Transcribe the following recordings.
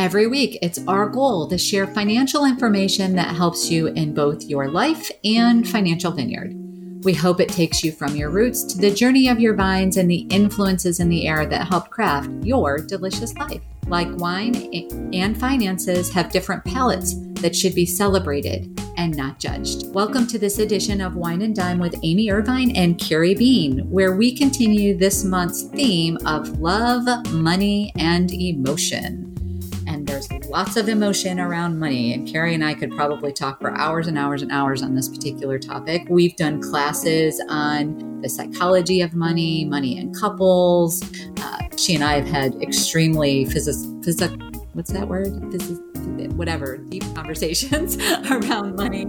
Every week, it's our goal to share financial information that helps you in both your life and financial vineyard. We hope it takes you from your roots to the journey of your vines and the influences in the air that help craft your delicious life. Like wine and finances have different palates that should be celebrated and not judged. Welcome to this edition of Wine and Dime with Amy Irvine and Carrie Bean, where we continue this month's theme of love, money, and emotion. And there's lots of emotion around money. And Carrie and I could probably talk for hours and hours and hours on this particular topic. We've done classes on the psychology of money, money in couples. She and I have had extremely deep conversations around money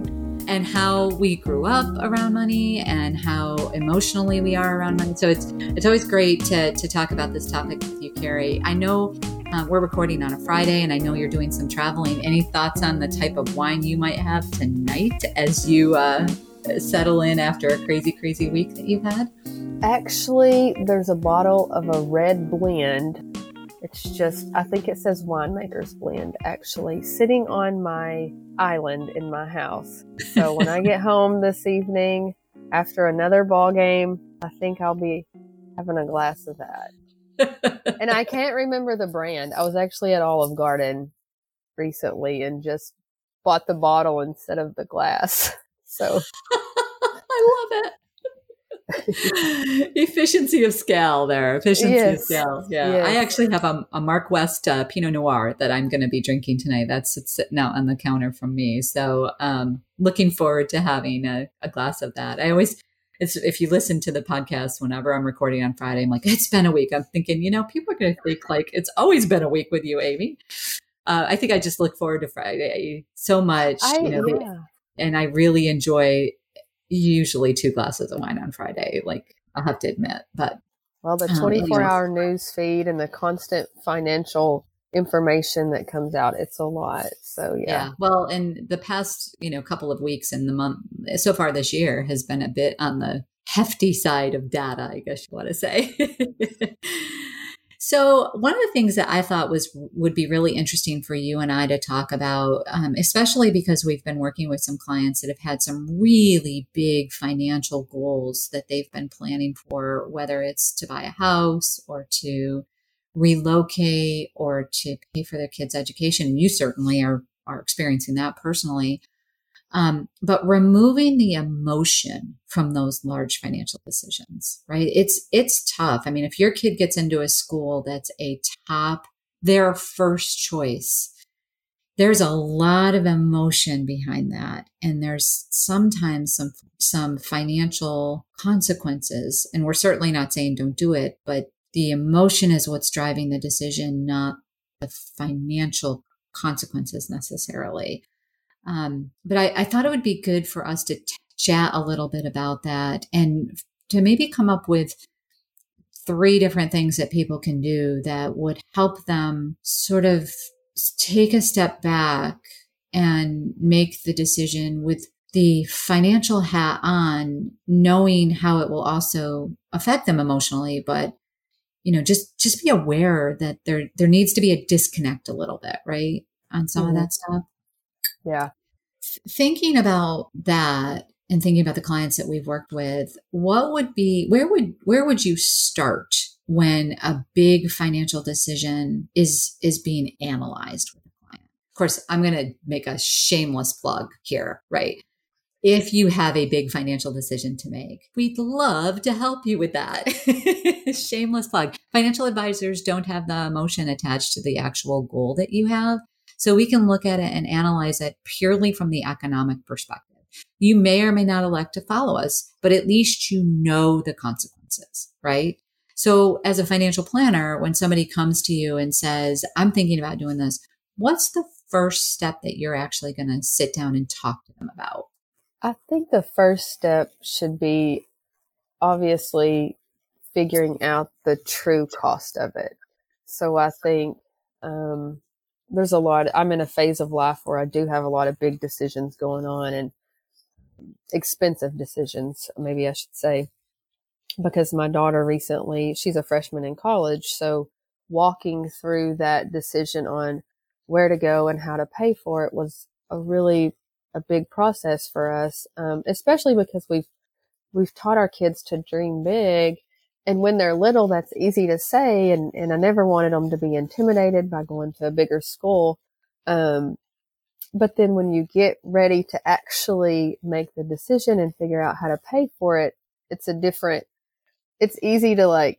and how we grew up around money and how emotionally we are around money. So it's always great to talk about this topic with you, Carrie. I know we're recording on a Friday, and I know you're doing some traveling. Any thoughts on the type of wine you might have tonight as you settle in after a crazy, crazy week that you've had? Actually, there's a bottle of a red blend. It's just, I think it says winemaker's blend, actually, sitting on my island in my house. So when I get home this evening after another ball game, I think I'll be having a glass of that. And I can't remember the brand. I was actually at Olive Garden recently and just bought the bottle instead of the glass. So I love it. Efficiency of scale there. Yes. Of scale. Yeah. Yes. I actually have a Mark West Pinot Noir that I'm going to be drinking tonight. It's sitting out on the counter from me. So looking forward to having a glass of that. If you listen to the podcast, whenever I'm recording on Friday, I'm like, it's been a week. I'm thinking, people are going to think like, it's always been a week with you, Amy. I think I just look forward to Friday so much. And I really enjoy usually 2 glasses of wine on Friday, like I'll have to admit, but. Well, the 24-hour news feed and the constant financial information that comes out, it's a lot. So, yeah. Well, and the past, couple of weeks and the month so far this year has been a bit on the hefty side of data, I guess you want to say. So one of the things that I thought would be really interesting for you and I to talk about, especially because we've been working with some clients that have had some really big financial goals that they've been planning for, whether it's to buy a house or to relocate or to pay for their kids' education. And you certainly are experiencing that personally. But removing the emotion from those large financial decisions, right? It's tough. I mean, if your kid gets into a school that's their first choice, there's a lot of emotion behind that. And there's sometimes some financial consequences. And we're certainly not saying don't do it, but the emotion is what's driving the decision, not the financial consequences necessarily. But I thought it would be good for us to chat a little bit about that and to maybe come up with 3 different things that people can do that would help them sort of take a step back and make the decision with the financial hat on, knowing how it will also affect them emotionally, but just be aware that there needs to be a disconnect a little bit, right? On some of that stuff. Yeah. Thinking about that and thinking about the clients that we've worked with, where would you start when a big financial decision is being analyzed with a client? Of course, I'm going to make a shameless plug here, right? If you have a big financial decision to make, we'd love to help you with that. Shameless plug. Financial advisors don't have the emotion attached to the actual goal that you have. So we can look at it and analyze it purely from the economic perspective. You may or may not elect to follow us, but at least you know the consequences, right? So as a financial planner, when somebody comes to you and says, I'm thinking about doing this, what's the first step that you're actually going to sit down and talk to them about? I think the first step should be obviously figuring out the true cost of it. So I think there's a lot, I'm in a phase of life where I do have a lot of big decisions going on and expensive decisions, maybe I should say, because my daughter recently, she's a freshman in college. So walking through that decision on where to go and how to pay for it was a big process for us, especially because we've taught our kids to dream big. And when they're little, that's easy to say. And I never wanted them to be intimidated by going to a bigger school. But then when you get ready to actually make the decision and figure out how to pay for it, it's easy to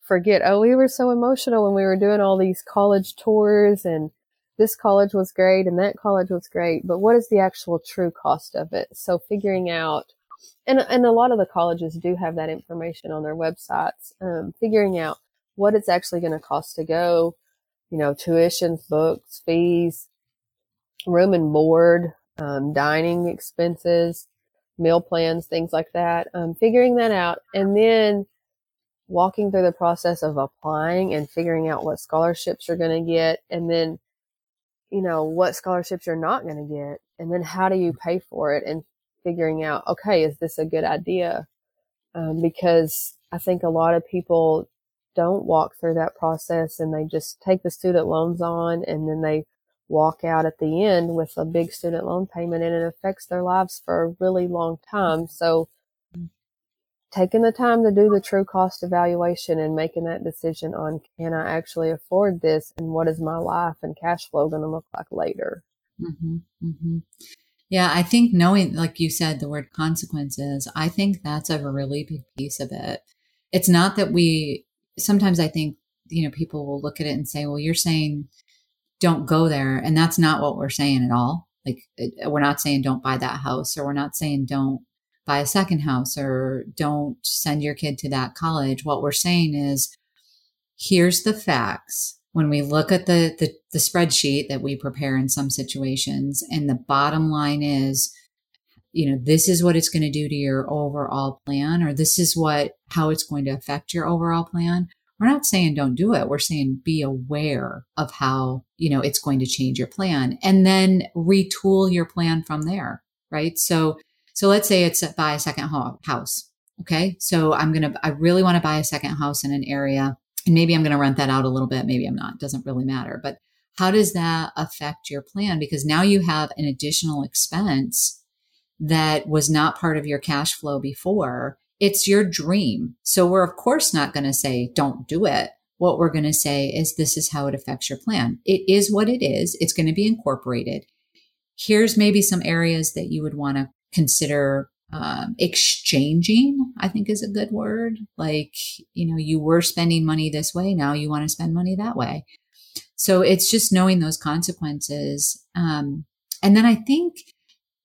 forget, oh, we were so emotional when we were doing all these college tours and this college was great and that college was great, but what is the actual true cost of it? So figuring out, and a lot of the colleges do have that information on their websites, figuring out what it's actually going to cost to go, tuitions, books, fees, room and board, dining expenses, meal plans, things like that, figuring that out. And then walking through the process of applying and figuring out what scholarships you're going to get. And then what scholarships you're not going to get, and then how do you pay for it, and figuring out, okay, is this a good idea? Because I think a lot of people don't walk through that process and they just take the student loans on and then they walk out at the end with a big student loan payment and it affects their lives for a really long time. So taking the time to do the true cost evaluation and making that decision on, can I actually afford this? And what is my life and cash flow going to look like later? Mm-hmm, mm-hmm. Yeah, I think knowing, like you said, the word consequences, I think that's a really big piece of it. It's not that sometimes I think, people will look at it and say, well, you're saying don't go there. And that's not what we're saying at all. We're not saying don't buy that house, or we're not saying don't buy a second house, or don't send your kid to that college. What we're saying is, here's the facts. When we look at the spreadsheet that we prepare in some situations, and the bottom line is, this is what it's going to do to your overall plan, or this is how it's going to affect your overall plan. We're not saying don't do it. We're saying be aware of how, it's going to change your plan, and then retool your plan from there. Right. So let's say it's buy a second house. Okay. So I really want to buy a second house in an area, and maybe I'm going to rent that out a little bit. Maybe I'm not, it doesn't really matter. But how does that affect your plan? Because now you have an additional expense that was not part of your cash flow before. It's your dream. So we're of course not going to say, don't do it. What we're going to say is, this is how it affects your plan. It is what it is. It's going to be incorporated. Here's maybe some areas that you would want to consider exchanging, I think is a good word. You were spending money this way. Now you want to spend money that way. So it's just knowing those consequences. And then I think,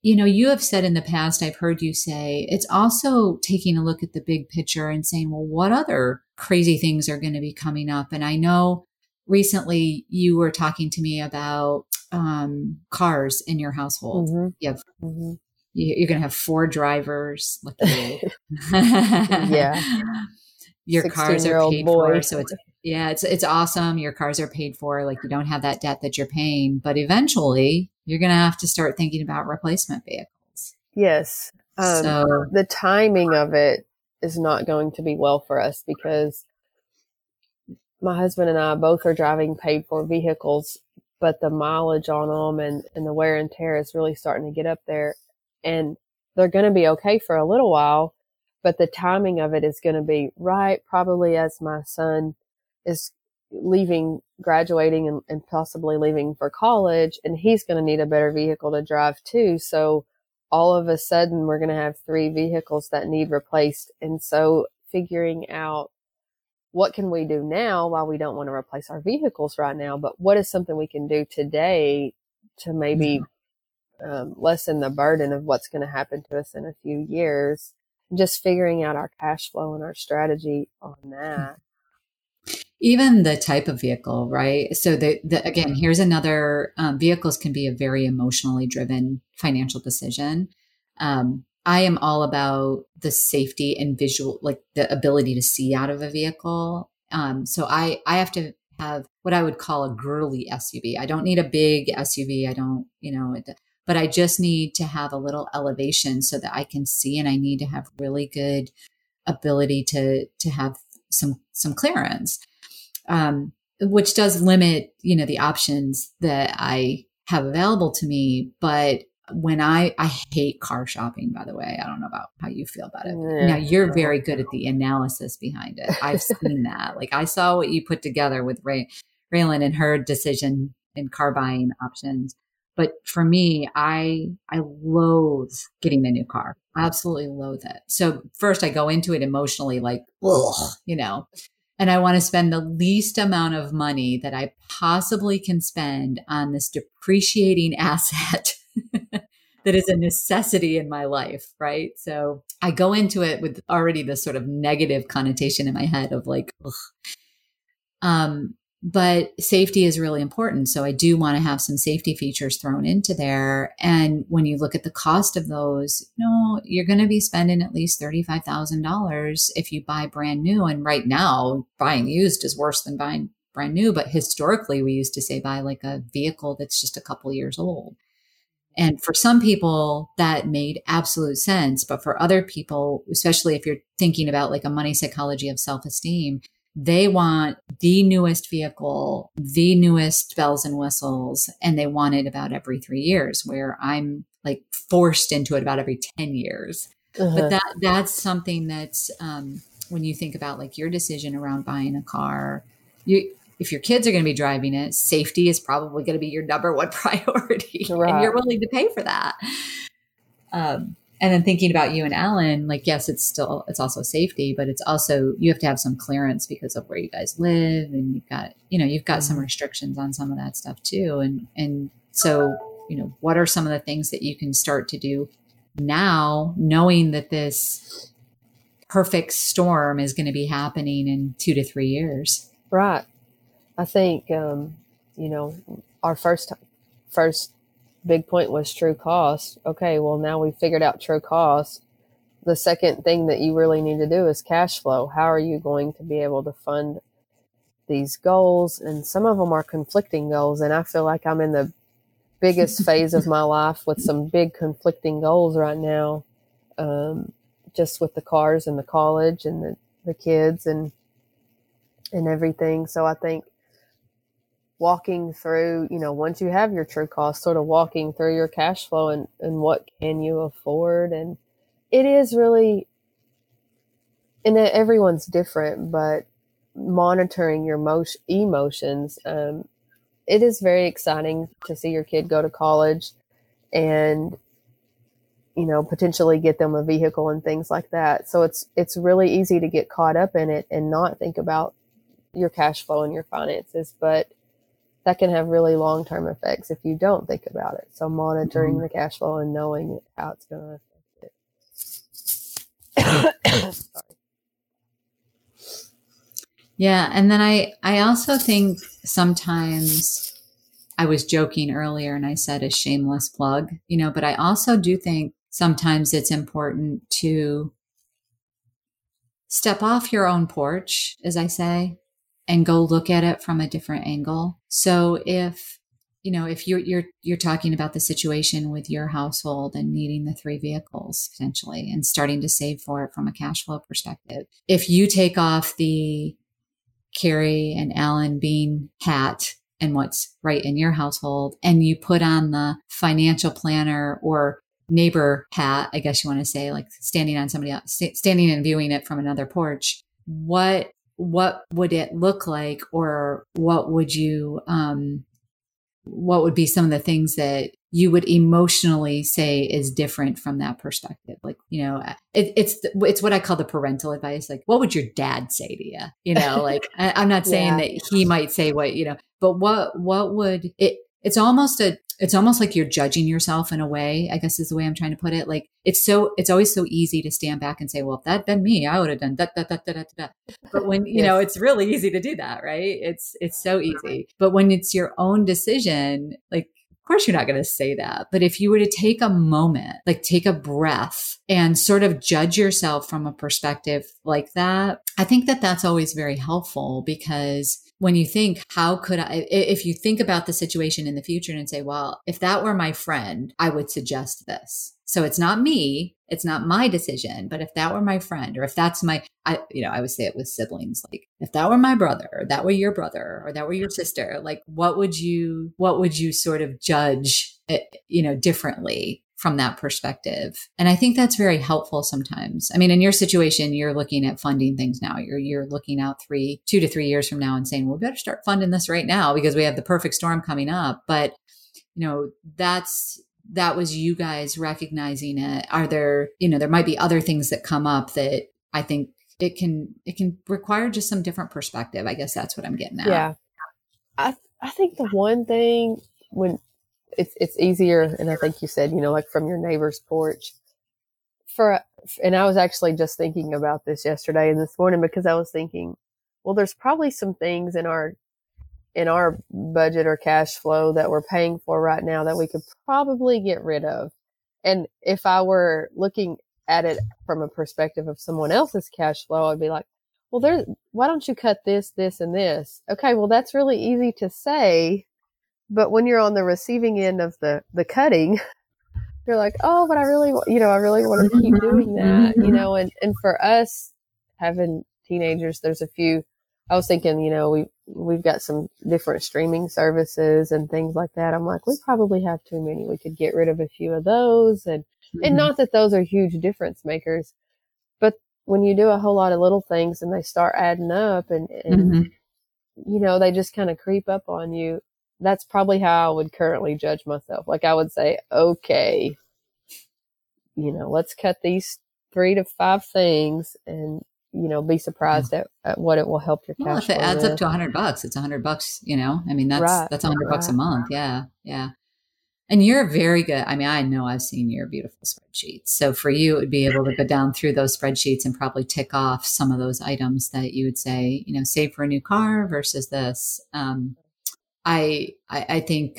you have said in the past, I've heard you say, it's also taking a look at the big picture and saying, well, what other crazy things are going to be coming up? And I know recently you were talking to me about cars in your household. Mm-hmm. You're going to have 4 drivers. Yeah. Your cars are paid for. So it's awesome. Your cars are paid for. You don't have that debt that you're paying, but eventually you're going to have to start thinking about replacement vehicles. Yes. The timing of it is not going to be well for us, because my husband and I both are driving paid for vehicles, but the mileage on them and the wear and tear is really starting to get up there. And they're going to be okay for a little while, but the timing of it is going to be right probably as my son is leaving graduating and possibly leaving for college, and he's going to need a better vehicle to drive too. So all of a sudden we're going to have three vehicles that need replaced. And so figuring out what can we do now, while we don't want to replace our vehicles right now, but what is something we can do today to maybe lessen the burden of what's going to happen to us in a few years, and just figuring out our cash flow and our strategy on that. Even the type of vehicle, right? So again, here's another, vehicles can be a very emotionally driven financial decision. I am all about the safety and visual, like the ability to see out of a vehicle. So I have to have what I would call a girly SUV. I don't need a big SUV. I don't, but I just need to have a little elevation so that I can see, and I need to have really good ability to have some clearance. Which does limit, the options that I have available to me. But when I hate car shopping, by the way, I don't know about how you feel about it. Yeah. Now you're very good at the analysis behind it. I've seen that. Like I saw what you put together with Raylan and her decision in car buying options. But for me, I loathe getting a new car. I absolutely loathe it. So first I go into it emotionally, like, and I want to spend the least amount of money that I possibly can spend on this depreciating asset that is a necessity in my life, right? So I go into it with already this sort of negative connotation in my head of like, but safety is really important. So I do want to have some safety features thrown into there. And when you look at the cost of those, you're going to be spending at least $35,000 if you buy brand new. And right now, buying used is worse than buying brand new. But historically, we used to say buy like a vehicle that's just a couple years old. And for some people, that made absolute sense. But for other people, especially if you're thinking about like a money psychology of self-esteem, they want the newest vehicle, the newest bells and whistles, and they want it about every 3 years, where I'm like forced into it about every 10 years. Uh-huh. But that's something that's, when you think about like your decision around buying a car, if your kids are going to be driving it, safety is probably going to be your number one priority, right? And you're willing to pay for that. And then thinking about you and Alan, like, yes, it's also safety, but it's also, you have to have some clearance because of where you guys live, and you've got mm-hmm. some restrictions on some of that stuff too. And so, what are some of the things that you can start to do now, knowing that this perfect storm is going to be happening in 2 to 3 years? Right. I think, our first big point was true cost. Okay, well, now we've figured out true cost. The second thing that you really need to do is cash flow. How are you going to be able to fund these goals? And some of them are conflicting goals. And I feel like I'm in the biggest phase of my life with some big conflicting goals right now, just with the cars and the college and the kids and everything. So I think walking through, once you have your true cost, sort of walking through your cash flow and what can you afford. And it is really, and everyone's different, but monitoring your emotions. It is very exciting to see your kid go to college and, potentially get them a vehicle and things like that. So it's really easy to get caught up in it and not think about your cash flow and your finances, but that can have really long-term effects if you don't think about it. So monitoring the cash flow and knowing how it's going to affect it. Sorry. Yeah. And then I also think sometimes, I was joking earlier and I said a shameless plug, but I also do think sometimes it's important to step off your own porch, as I say, and go look at it from a different angle. So if, if you're talking about the situation with your household and needing the three vehicles potentially and starting to save for it from a cash flow perspective, if you take off the Carrie and Alan Bean hat and what's right in your household, and you put on the financial planner or neighbor hat, I guess you want to say, like standing on somebody else, standing and viewing it from another porch, what what would it look like, or what would you, what would be some of the things that you would emotionally say is different from that perspective? Like, you know, it's what I call the parental advice. Like, what would your dad say to you? You know, like, I'm not saying that he might say what, you know, but what would it, it's almost like you're judging yourself in a way, I guess is the way I'm trying to put it. Like, it's always so easy to stand back and say, well, if that had been me, I would have done that, that. But when, you know, it's really easy to do that, right? It's so easy. But when it's your own decision, like, of course you're not going to say that. But if you were to take a moment, like take a breath and sort of judge yourself from a perspective like that, I think that that's always very helpful, because when you think, how could I, if you think about the situation in the future and say, well, if that were my friend, I would suggest this. So it's not me, it's not my decision, but if that were my friend, or if that's my, you know, I would say it with siblings, like if that were my brother, or that were your brother, or that were your sister, like what would you sort of judge, you know, differently from that perspective? And I think that's very helpful sometimes. I mean, in your situation, you're looking at funding things now. You're looking out 2 to 3 years from now and saying, well, we better start funding this right now because we have the perfect storm coming up. But, you know, that was you guys recognizing it. Are there, you know, there might be other things that come up that I think it can require just some different perspective. I guess that's what I'm getting at. Yeah. I think the one thing when, it's easier. And I think you said, you know, like from your neighbor's porch and I was actually just thinking about this yesterday and this morning, because I was thinking, well, there's probably some things in our budget or cash flow that we're paying for right now that we could probably get rid of. And if I were looking at it from a perspective of someone else's cash flow, I'd be like, well, why don't you cut this, this, and this? Okay. Well, that's really easy to say. But when you're on the receiving end of the cutting, you're like, oh, but I really want to keep doing that, you know, and for us having teenagers, there's a few, I was thinking, you know, we've got some different streaming services and things like that. I'm like, we probably have too many. We could get rid of a few of those and not that those are huge difference makers, but when you do a whole lot of little things and they start adding up and you know, they just kind of creep up on you. That's probably how I would currently judge myself. Like I would say, okay, you know, let's cut these 3 to 5 things and, you know, be surprised at what it will help your cash flow. If it adds up to $100, it's $100, you know, I mean, that's $100 a month. Yeah. Yeah. And you're very good. I mean, I know I've seen your beautiful spreadsheets. So for you, it would be able to go down through those spreadsheets and probably tick off some of those items that you would say, you know, save for a new car versus this, I think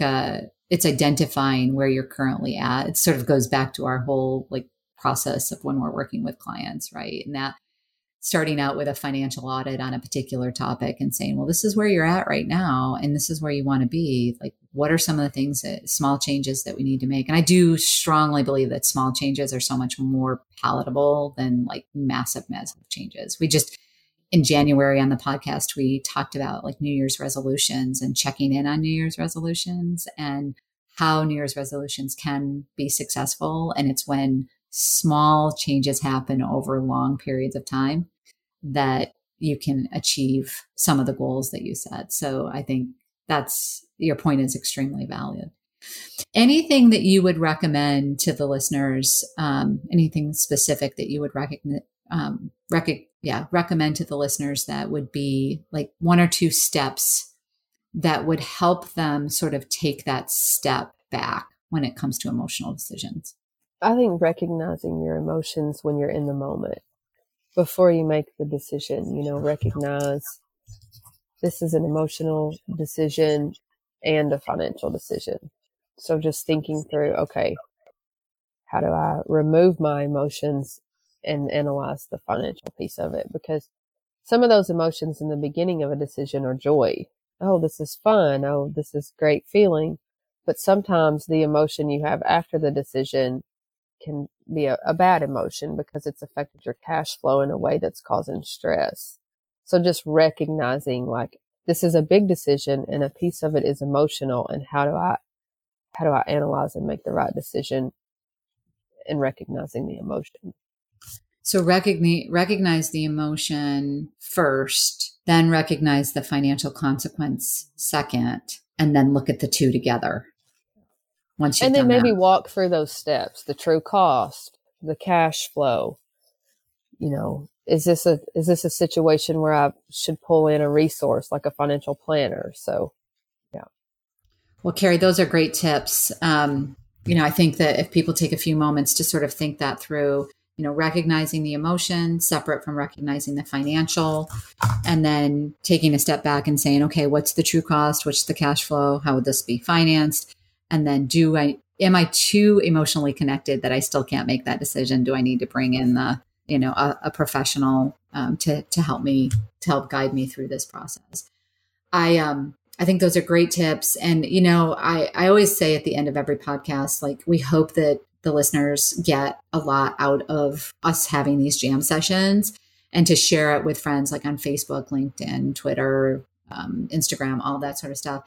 it's identifying where you're currently at. It sort of goes back to our whole like process of when we're working with clients, right? And that starting out with a financial audit on a particular topic and saying, well, this is where you're at right now and this is where you want to be. Like, what are some of the things that small changes that we need to make? And I do strongly believe that small changes are so much more palatable than like massive changes. We just in January on the podcast, we talked about like New Year's resolutions and checking in on New Year's resolutions and how New Year's resolutions can be successful. And it's when small changes happen over long periods of time that you can achieve some of the goals that you set. So I think that's your point is extremely valid. Anything that you would recommend to the listeners, anything specific that you would recommend to the listeners that would be like 1 or 2 steps that would help them sort of take that step back when it comes to emotional decisions? I think recognizing your emotions when you're in the moment before you make the decision, you know, recognize this is an emotional decision and a financial decision. So just thinking through, okay, how do I remove my emotions and analyze the financial piece of it? Because some of those emotions in the beginning of a decision are joy. Oh, this is fun. Oh, this is great feeling. But sometimes the emotion you have after the decision can be a bad emotion because it's affected your cash flow in a way that's causing stress. So just recognizing like this is a big decision and a piece of it is emotional. And how do I analyze and make the right decision and recognizing the emotion? So recognize the emotion first, then recognize the financial consequence second, and then look at the two together. Once you've done that. And then maybe walk through those steps, the true cost, the cash flow. You know, is this a situation where I should pull in a resource like a financial planner? So, yeah. Well, Carrie, those are great tips. You know, I think that if people take a few moments to sort of think that through, you know, recognizing the emotion separate from recognizing the financial, and then taking a step back and saying, okay, what's the true cost? What's the cash flow? How would this be financed? And then am I too emotionally connected that I still can't make that decision? Do I need to bring in a professional to help guide me through this process? I think those are great tips. And, you know, I always say at the end of every podcast, like, we hope that the listeners get a lot out of us having these jam sessions, and to share it with friends, like on Facebook, LinkedIn, Twitter, Instagram, all that sort of stuff.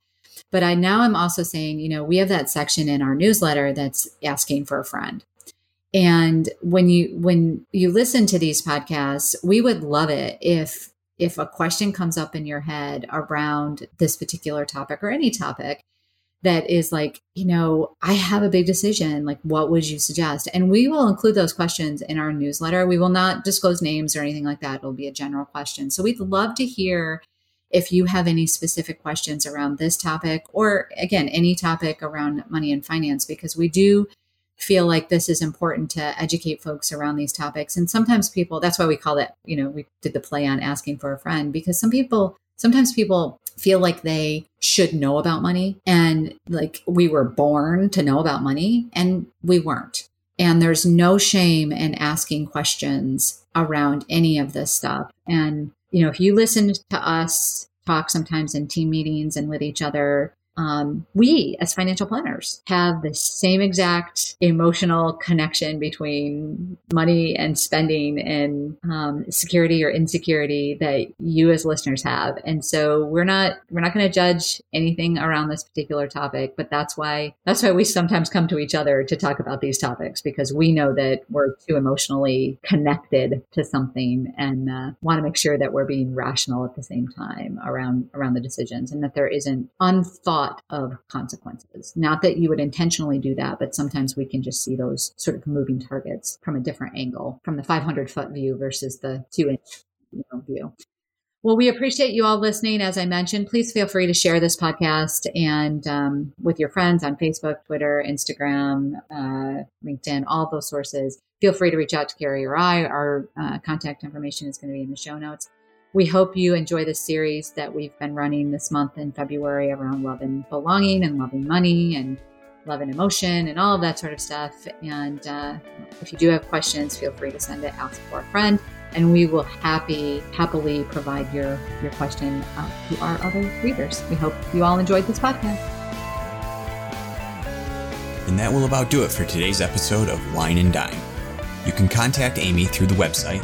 But I'm also saying, you know, we have that section in our newsletter that's asking for a friend. And when you listen to these podcasts, we would love it if a question comes up in your head around this particular topic or any topic that is like, you know, I have a big decision, like, what would you suggest? And we will include those questions in our newsletter. We will not disclose names or anything like that. It'll be a general question. So we'd love to hear if you have any specific questions around this topic, or again, any topic around money and finance, because we do feel like this is important to educate folks around these topics. And sometimes people, that's why we call it, you know, we did the play on asking for a friend, because sometimes people feel like they should know about money, and like we were born to know about money, and we weren't. And there's no shame in asking questions around any of this stuff. And, you know, if you listen to us talk sometimes in team meetings and with each other, we as financial planners have the same exact emotional connection between money and spending and security or insecurity that you as listeners have. And so we're not going to judge anything around this particular topic, but that's why we sometimes come to each other to talk about these topics, because we know that we're too emotionally connected to something, and want to make sure that we're being rational at the same time around the decisions, and that there isn't unthought of consequences. Not that you would intentionally do that, but sometimes we can just see those sort of moving targets from a different angle, from the 500-foot view versus the 2-inch, you know, view. Well, we appreciate you all listening. As I mentioned, please feel free to share this podcast and with your friends on Facebook, Twitter, Instagram, LinkedIn, all those sources. Feel free to reach out to Carrie or I. Our contact information is going to be in the show notes. We hope you enjoy the series that we've been running this month in February around love and belonging and loving money and love and emotion and all of that sort of stuff. And if you do have questions, feel free to send it out for a friend, and we will happily provide your question to our other readers. We hope you all enjoyed this podcast. And that will about do it for today's episode of Wine and Dime. You can contact Amy through the website,